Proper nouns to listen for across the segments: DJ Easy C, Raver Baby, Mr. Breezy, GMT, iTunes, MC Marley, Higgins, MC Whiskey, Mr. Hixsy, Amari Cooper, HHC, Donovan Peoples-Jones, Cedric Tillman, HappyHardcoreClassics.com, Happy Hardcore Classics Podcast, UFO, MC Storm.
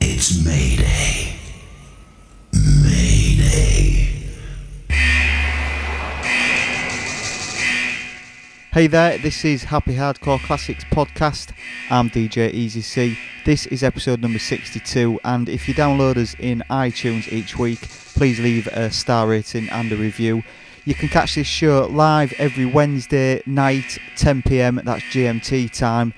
It's Mayday. Mayday. Hey there, this is Happy Hardcore Classics Podcast. I'm DJ Easy C. This is episode number 62, and if you download us in iTunes each week, please leave a star rating and a review. You can catch this show live every Wednesday night, 10 p.m, that's GMT time,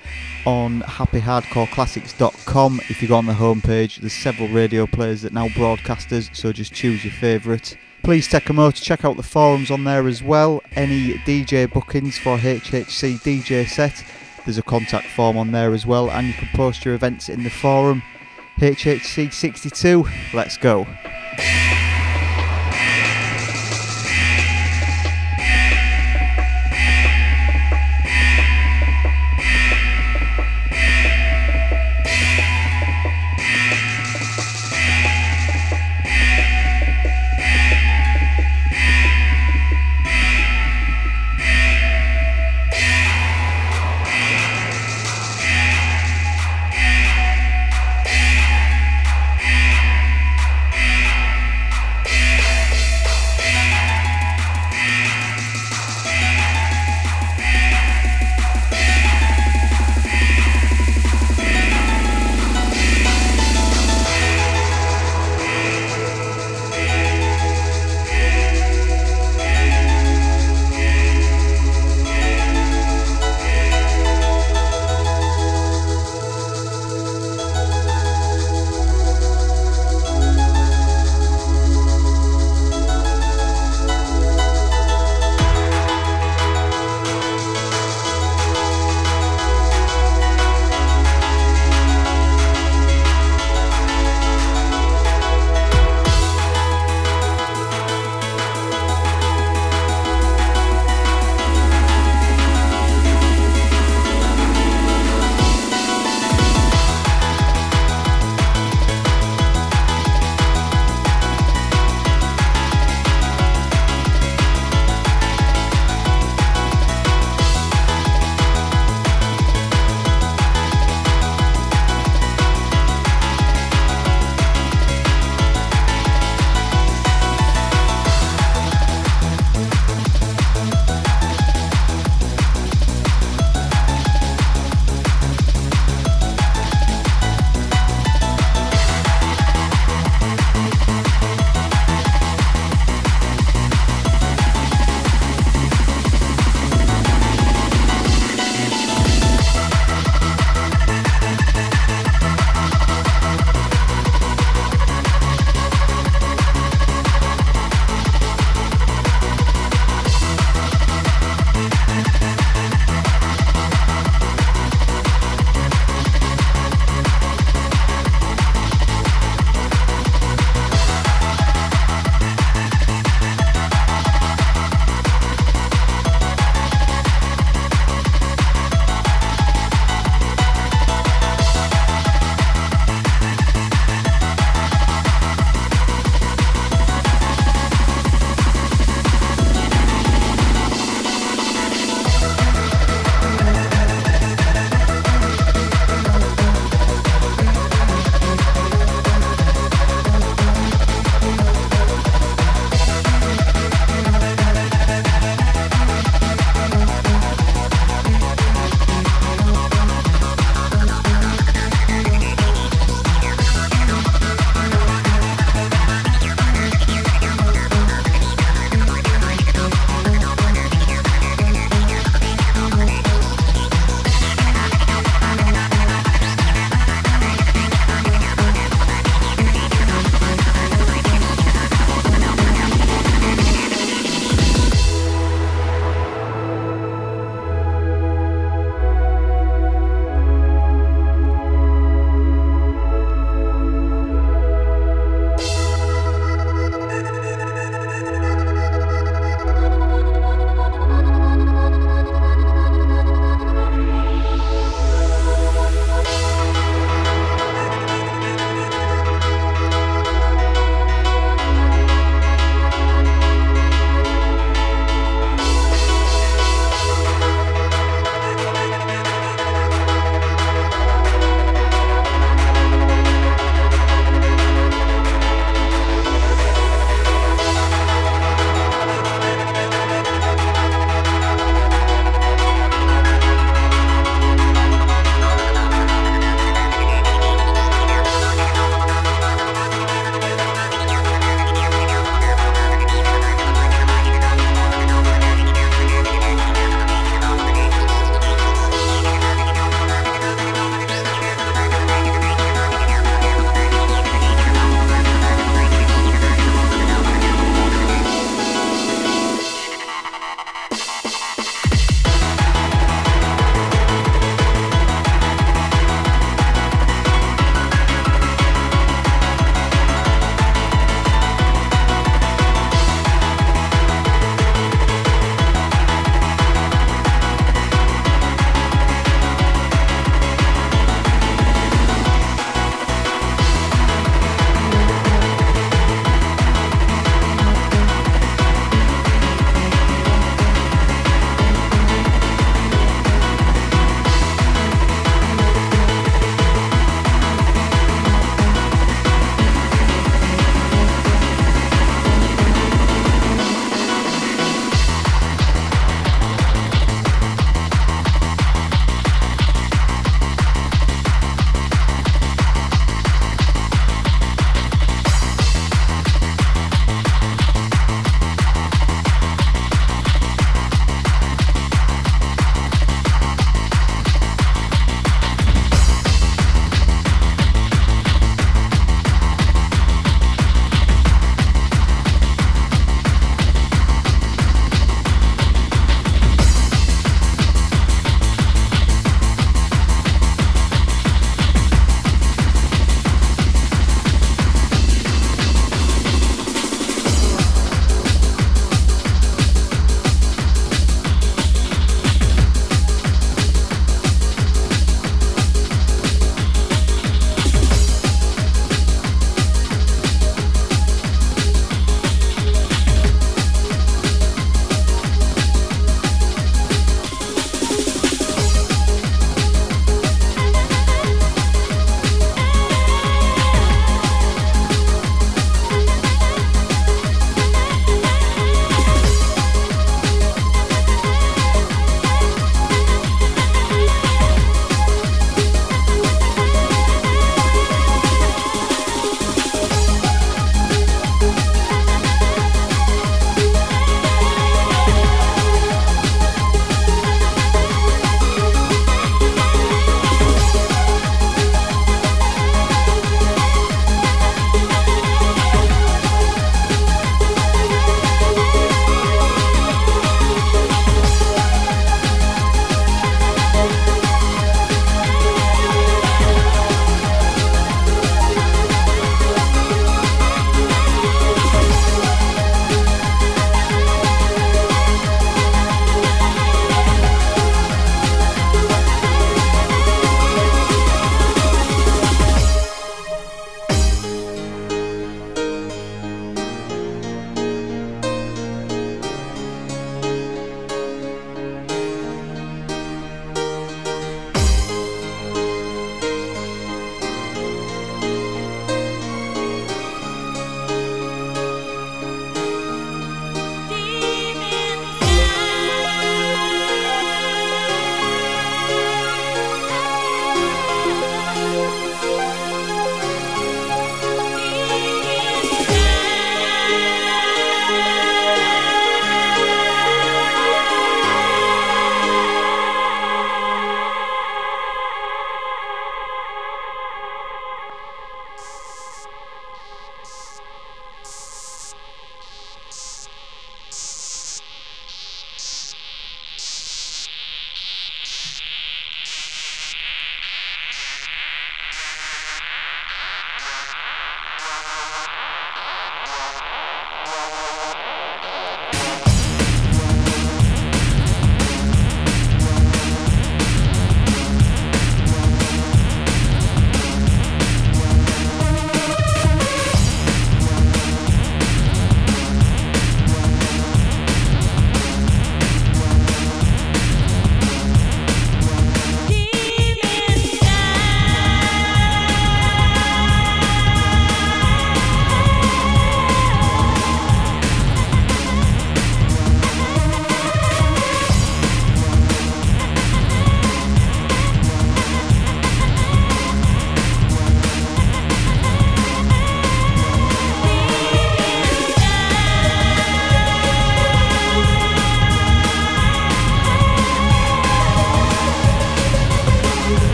on HappyHardcoreClassics.com. If you go on the homepage, there's several radio players that now broadcasters, so just choose your favourite. Please take a moment to check out the forums on there as well. Any DJ bookings for HHC DJ set, there's a contact form on there as well, and you can post your events in the forum. HHC 62, let's go.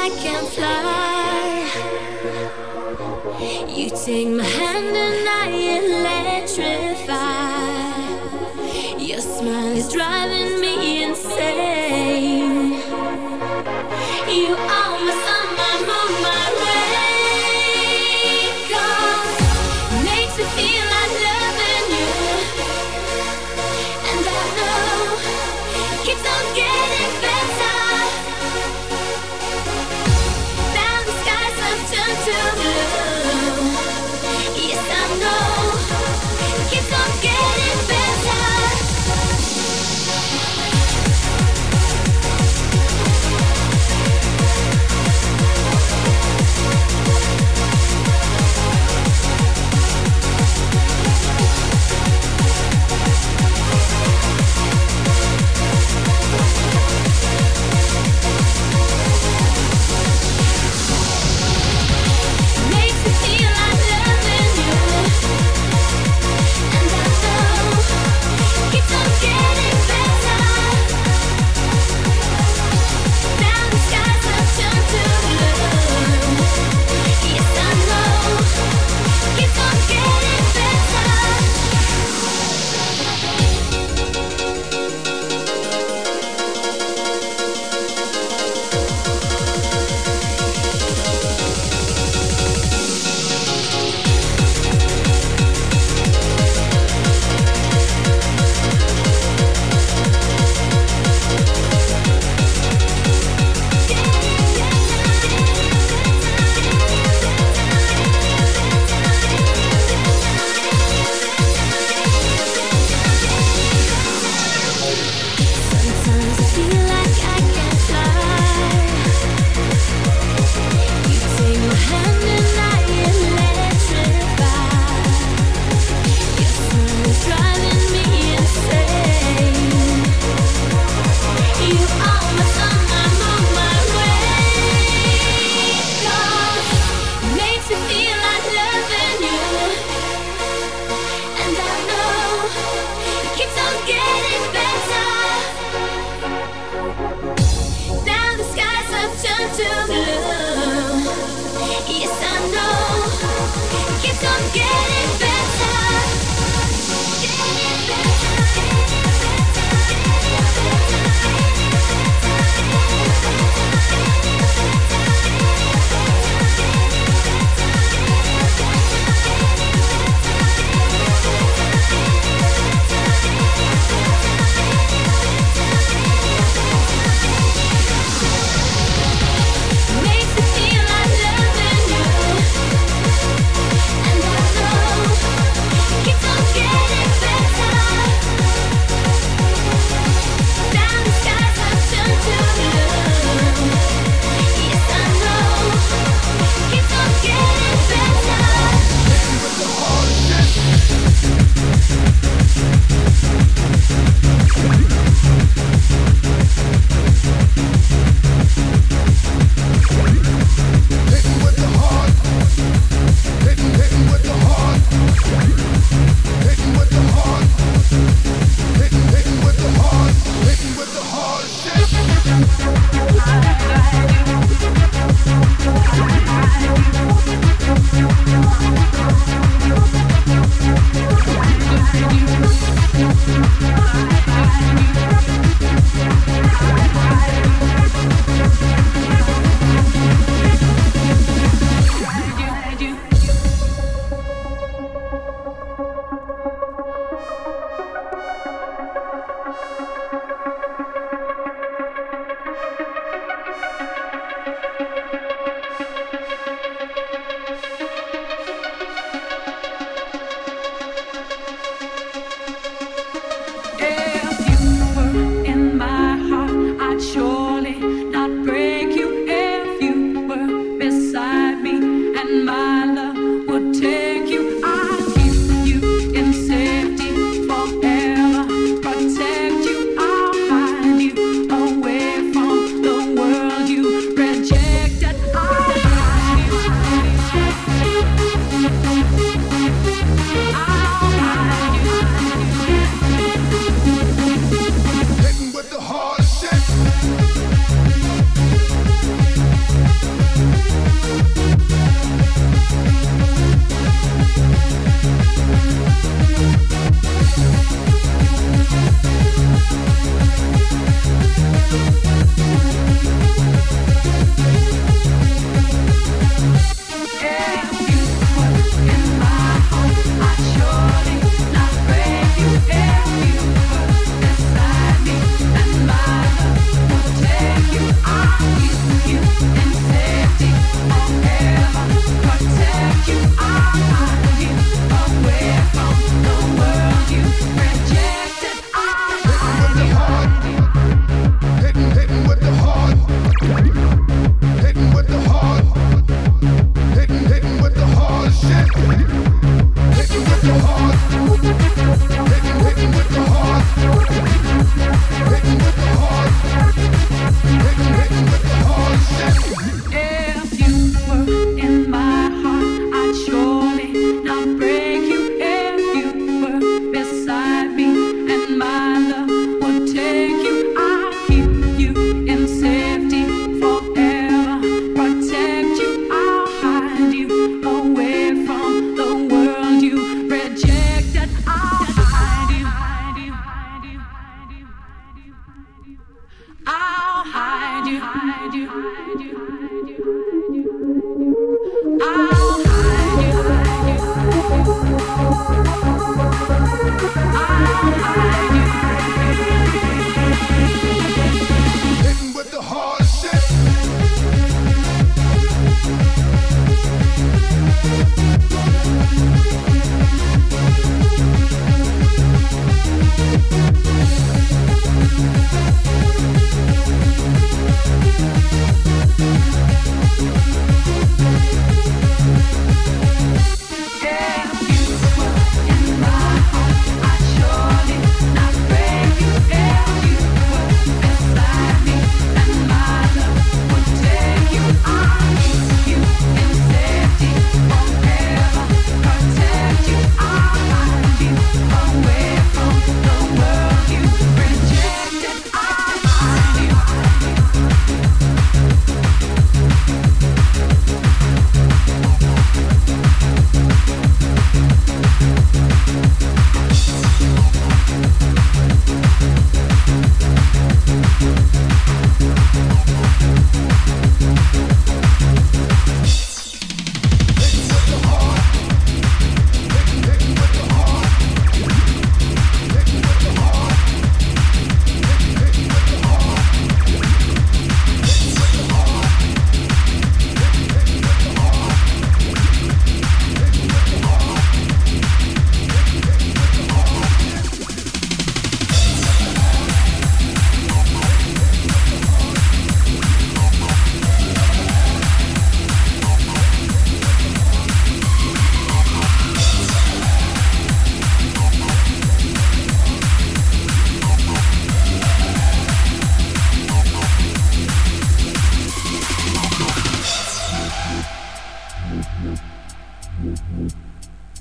I can fly. You take my hand and I electrify. Your smile is driving me insane. You are my sun, my moon, my rain. It makes me feel like loving you. And I know it keeps on getting better. Now the skies have turned to blue. Yes, I know it keeps on getting better. No.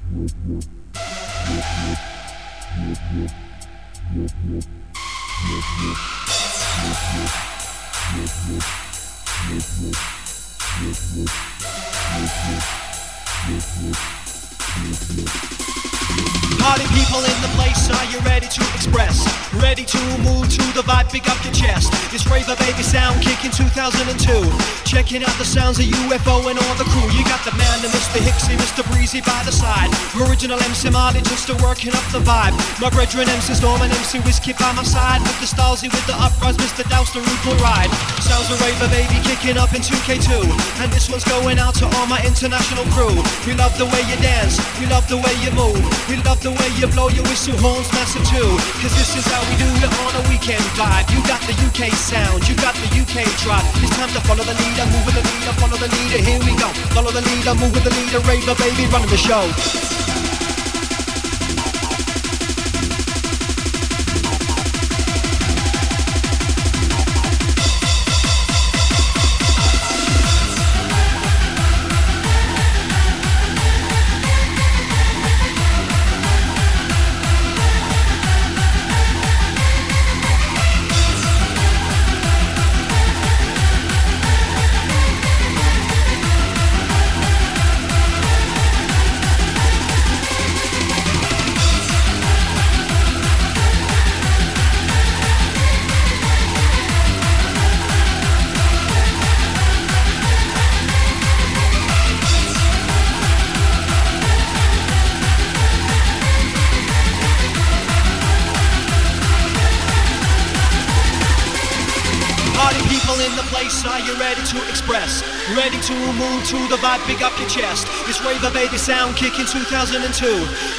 Party people in the place, are you ready to express? Ready to move to the vibe, pick up your chest. It's Raver Baby sound kicking 2002. Checking out the sounds of UFO and all the crew. You got the man, the Mr. Hixsy, Mr. Breezy by the side. Original MC Marley just working up the vibe. My brethren MC Storm and MC Whiskey by my side. With the stylesy, with the uprise, Mr. Douse the root will ride. Sounds of Raver Baby kicking up in 2K2. And this one's going out to all my international crew. We love the way you dance, we love the way you move. We love the way you blow your whistle horns massive too. Cause this is how we do it on a weekend vibe. You got the UK sound, you got the UK drive. It's time to follow the leader, move with the leader, follow the leader, here we go. Follow the leader, move with the leader, Raver Baby running the show. Are you ready to express? Ready to move to the vibe, big up your chest. It's Raver Baby sound kicking 2002.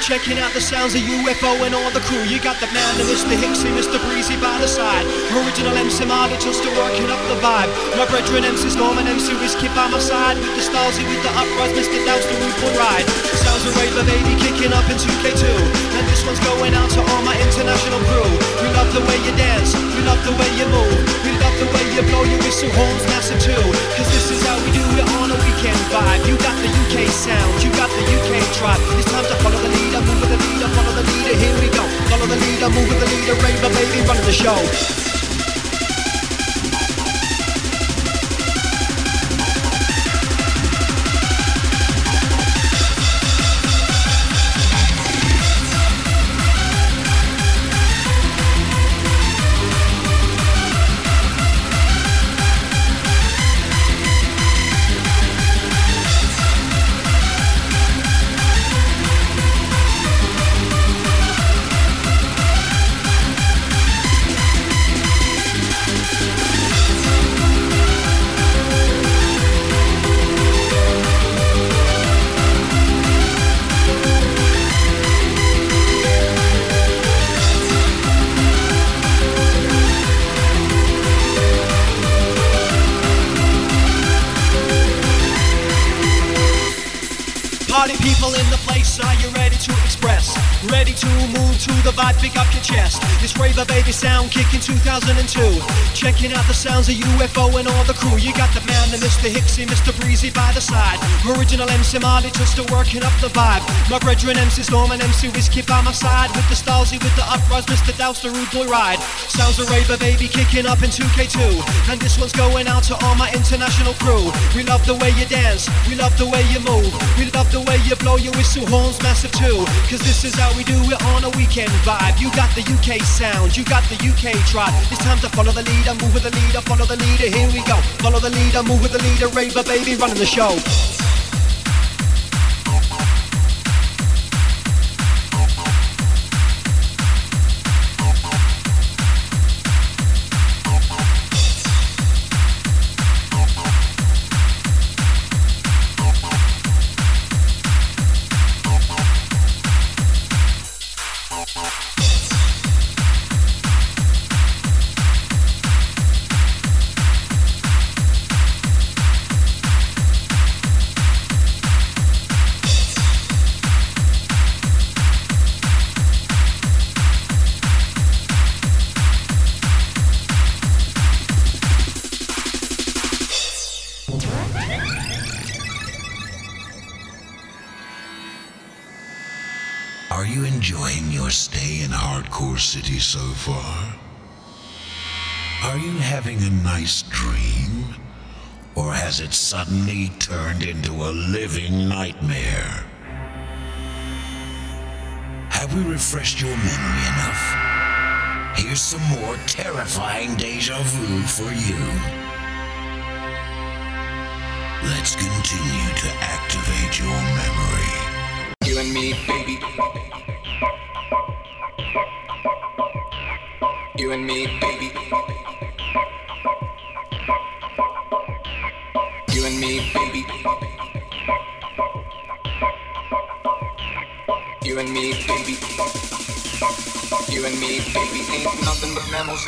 Checking out the sounds of UFO and all the crew. You got the man, the Mr. Hixsy, Mr. Breezy by the side. Original MC Marley just working up the vibe. My brethren MC Storm and MC Whiskey by my side. With the stylesy, with the uprise, Mr. Douse the roof will ride. Sounds of Raver Baby kicking up in 2K2. And this one's going out to all my international crew. We love the way you dance, we love the way you move. We love the way you blow your whistle horns massive too, cause this is how we do it on a weekend vibe. You got the UK sound, you got the UK tribe. It's time to follow the leader, move with the leader, follow the leader, here we go. Follow the leader, move with the leader, Raver Baby running the show. People in the place, are you ready to express? Ready to move to the vibe, pick up your chest. It's Raver Baby sound kicking 2002. Checking out the sounds of UFO and all the crew. You got the man, the Mr. Hixsy, Mr. Breezy by the side. Original MC Marley just working up the vibe. My brethren MC Storm and MC Whiskey by my side. With the stylesy, with the uprise, Mr. Douse the rude boy ride. Sounds of Raver Baby kicking up in 2K2. And this one's going out to all my international crew. We love the way you dance, we love the way you move. We love the way you blow your whistle horns massive too, cause this is how we do it on a weekend vibe. You got the UK sound, you got the UK tribe. It's time to follow the leader, move with the leader, follow the leader, here we go. Follow the leader, move with the leader, Raver Baby running the show. Are you enjoying your stay in Hardcore City so far? Are you having a nice dream? Or has it suddenly turned into a living nightmare? Have we refreshed your memory enough? Here's some more terrifying deja vu for you. Let's continue to activate your memory. You and me, baby. You and me, baby. You and me, baby. You and me, baby. You and me, baby. Ain't nothing but mammals.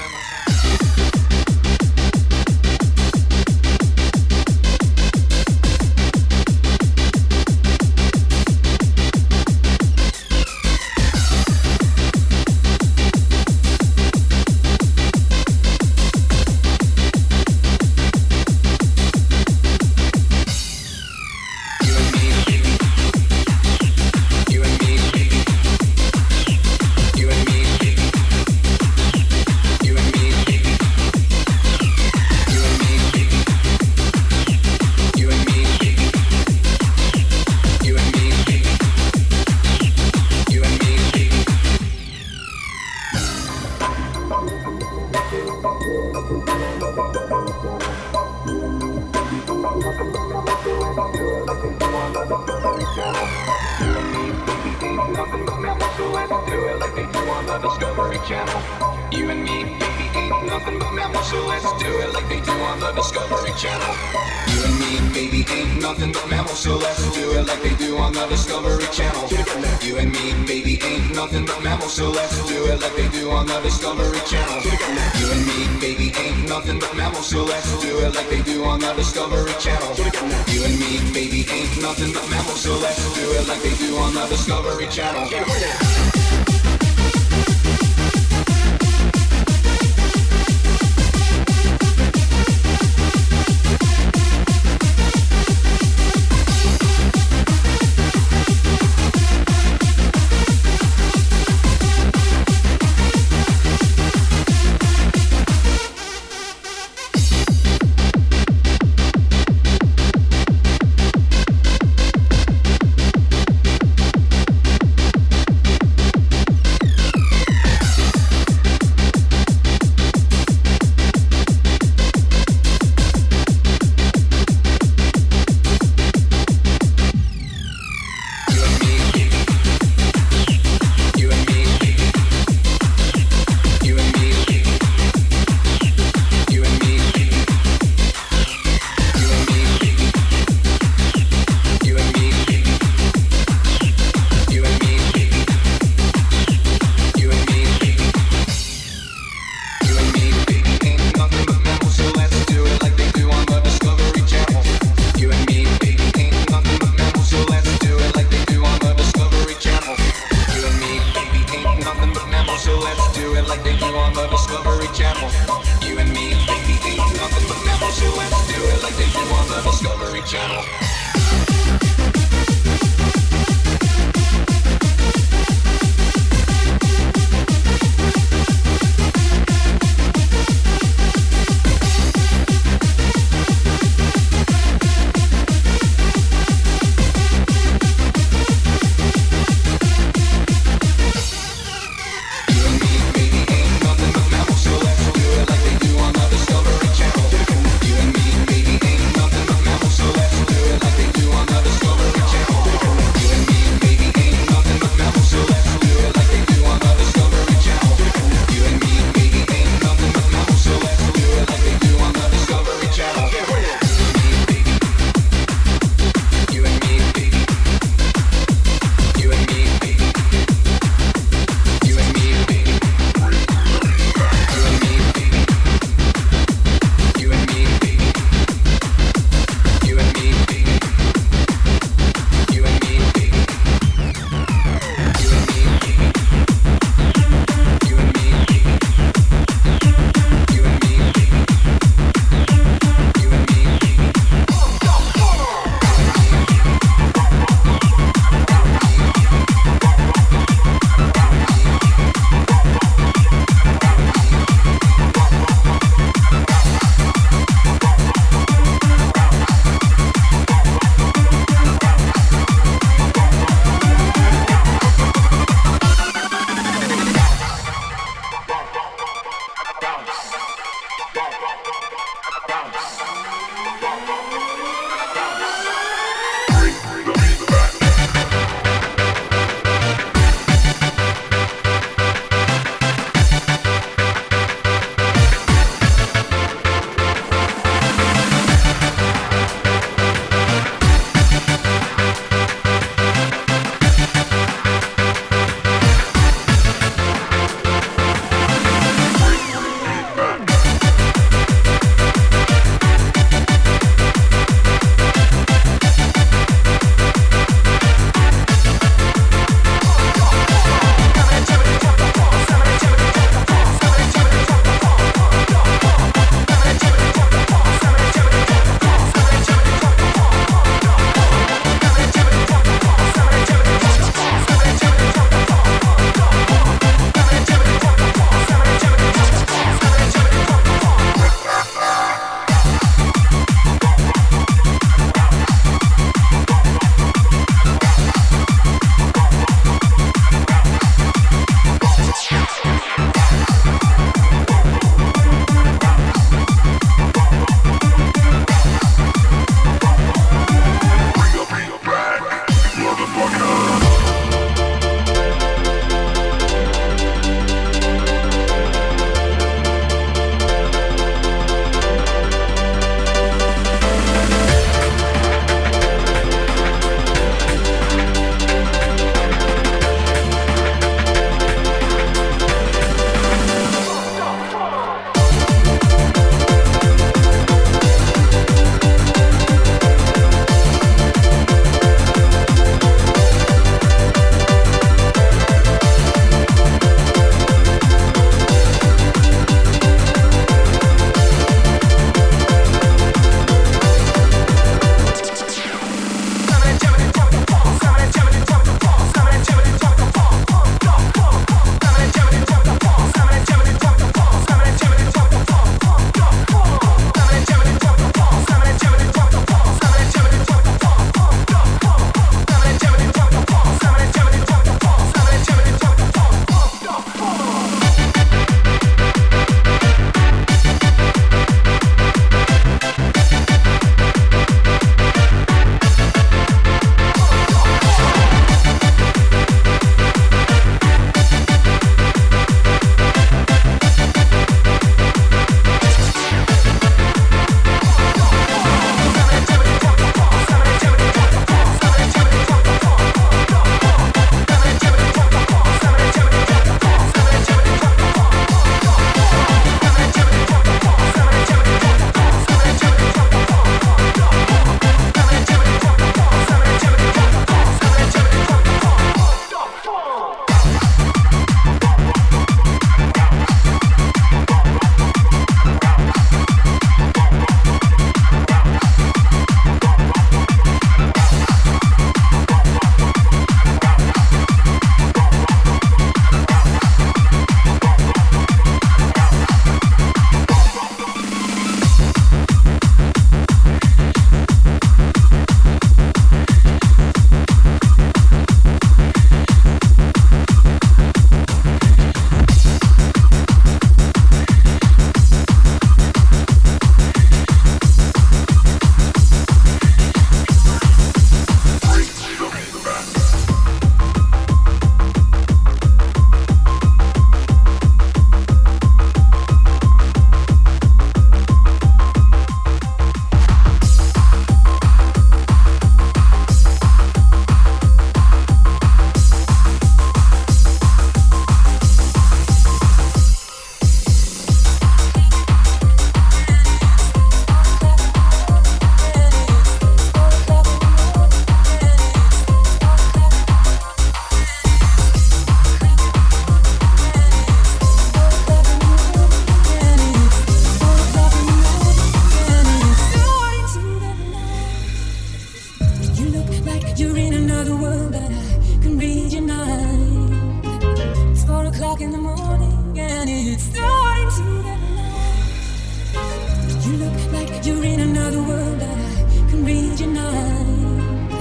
o'clock in the morning and it's time to get lost. You look like you're in another world, but I can read your mind.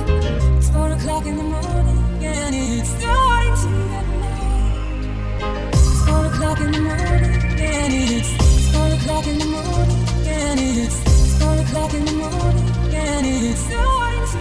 It's 4 o'clock in the morning and it's time to get lost. It's 4 o'clock in the morning and it's 4 o'clock in the morning and it's 4 o'clock in the morning and it's time to get lost.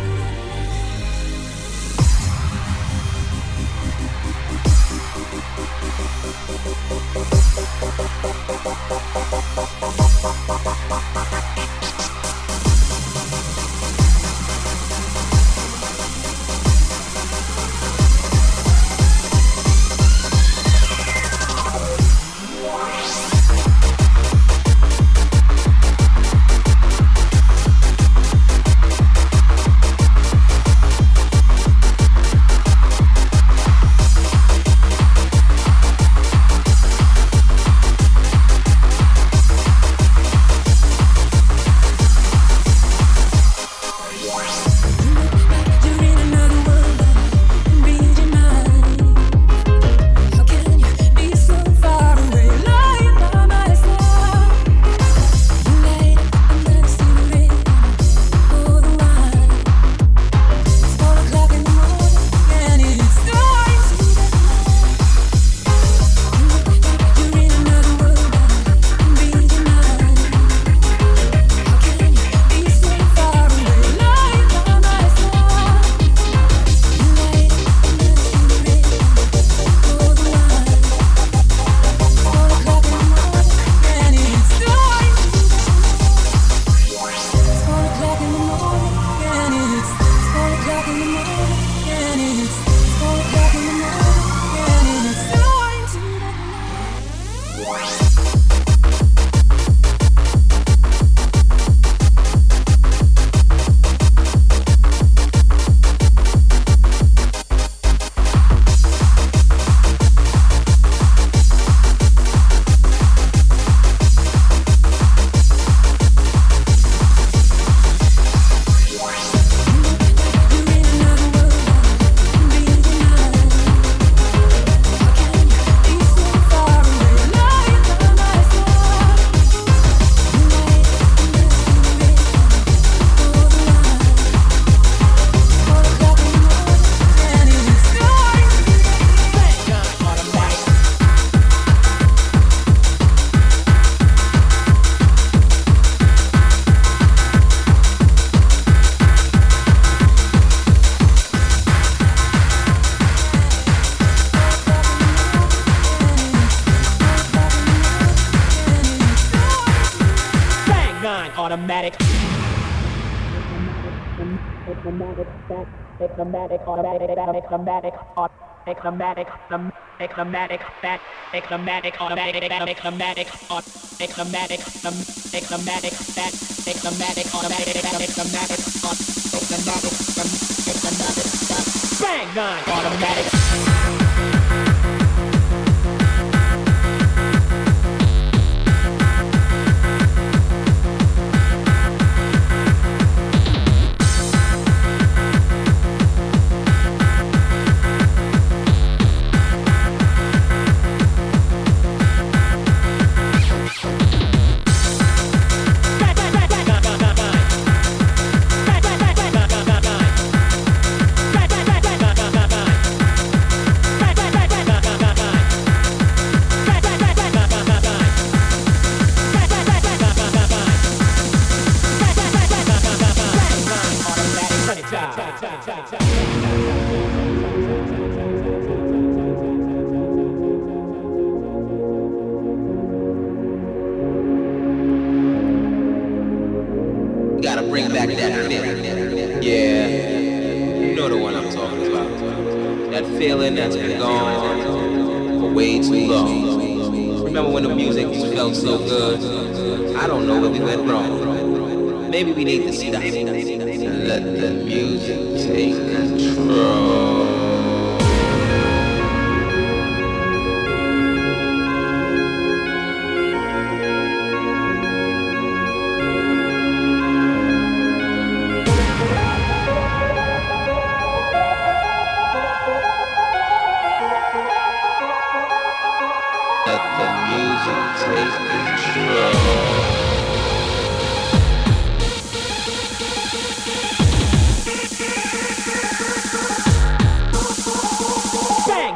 Automatic.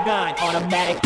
9 automatic.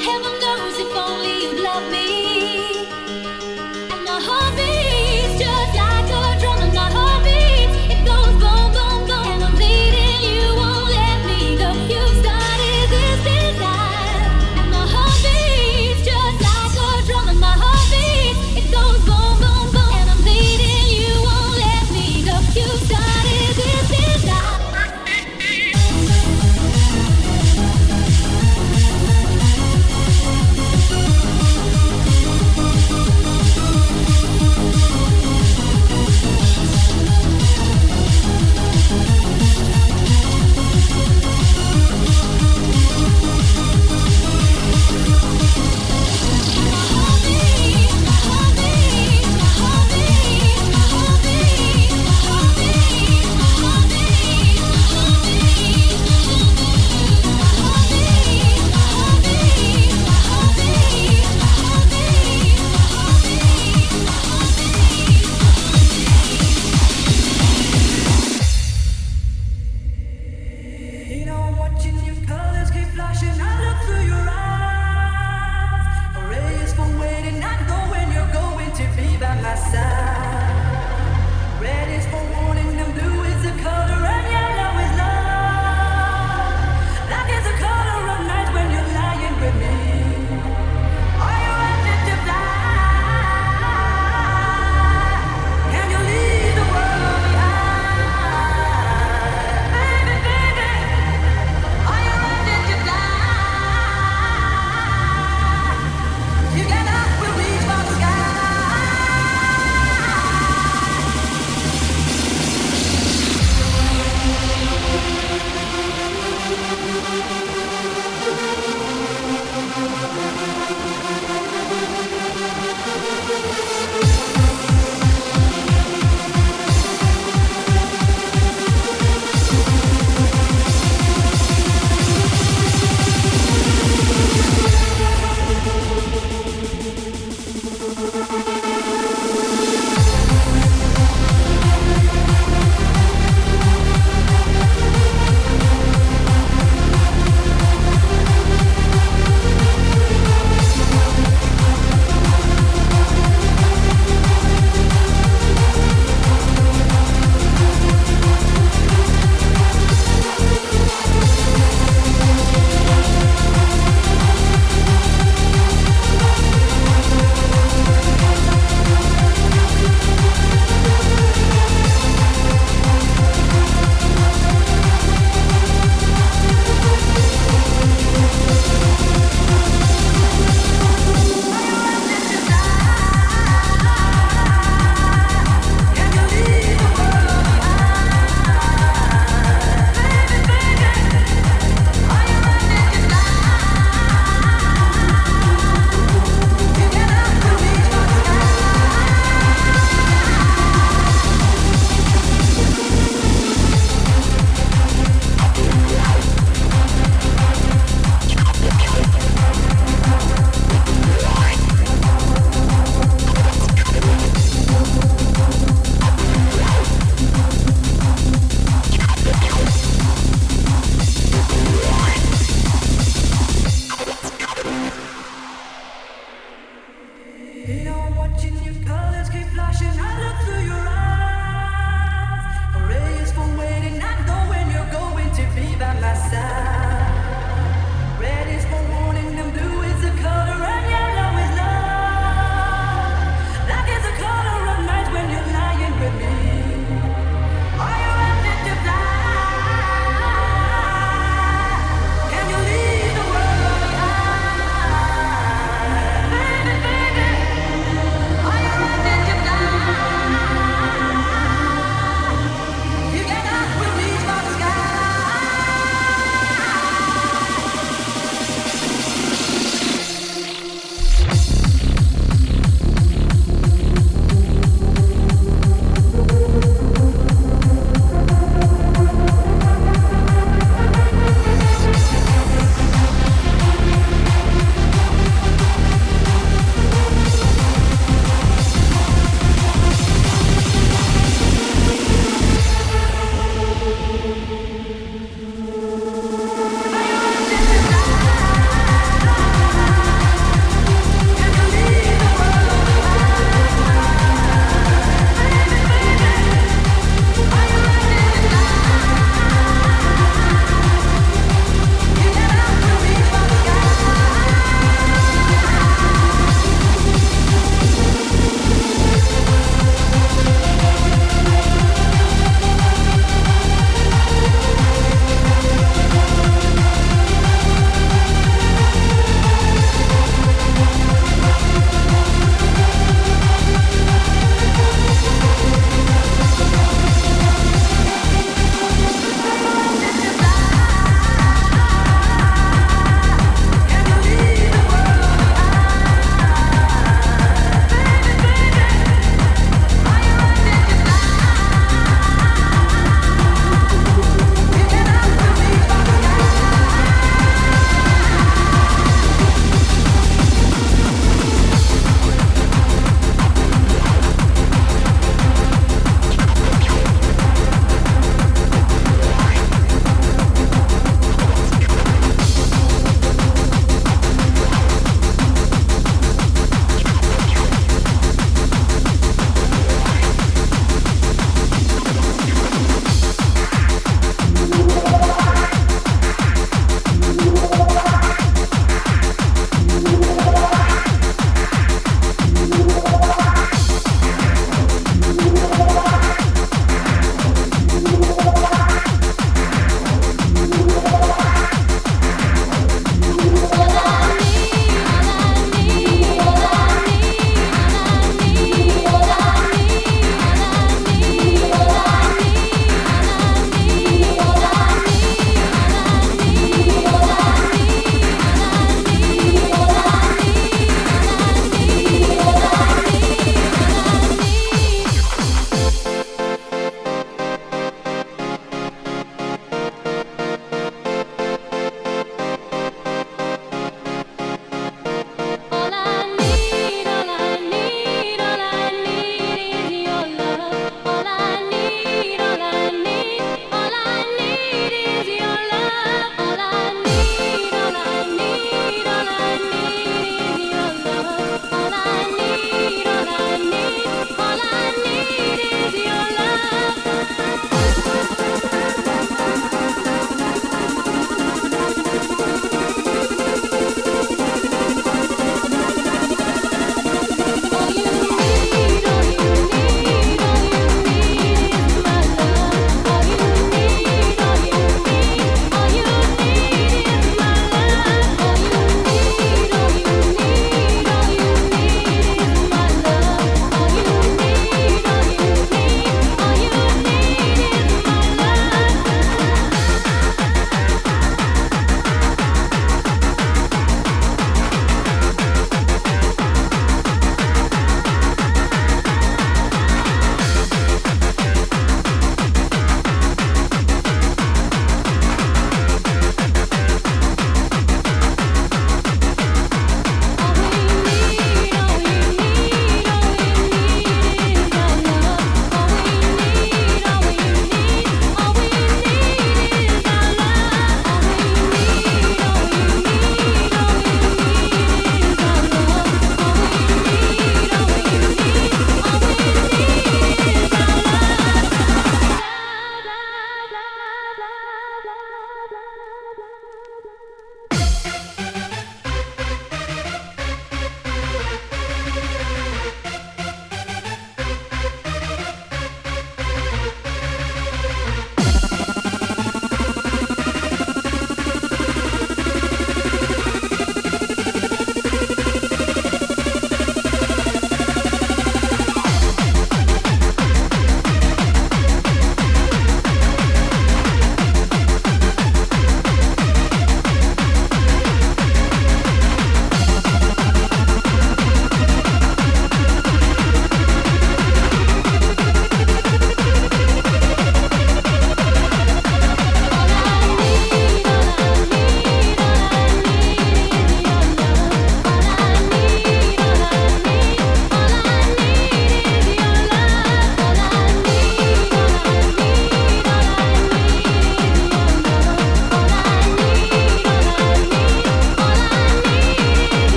Heaven knows if only you'd love me.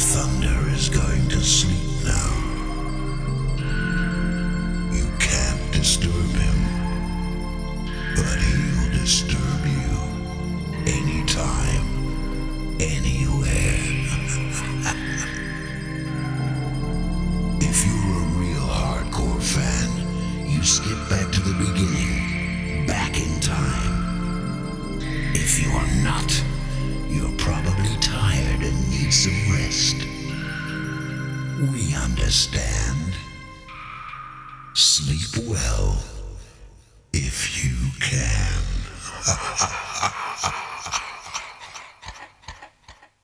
thunder is going to sleep now. You can't disturb him, but he'll disturb you anytime, anywhere. If you're a real hardcore fan, you skip back to the beginning, back in time. If you are not, you're probably tired and need some rest. We understand. Sleep well.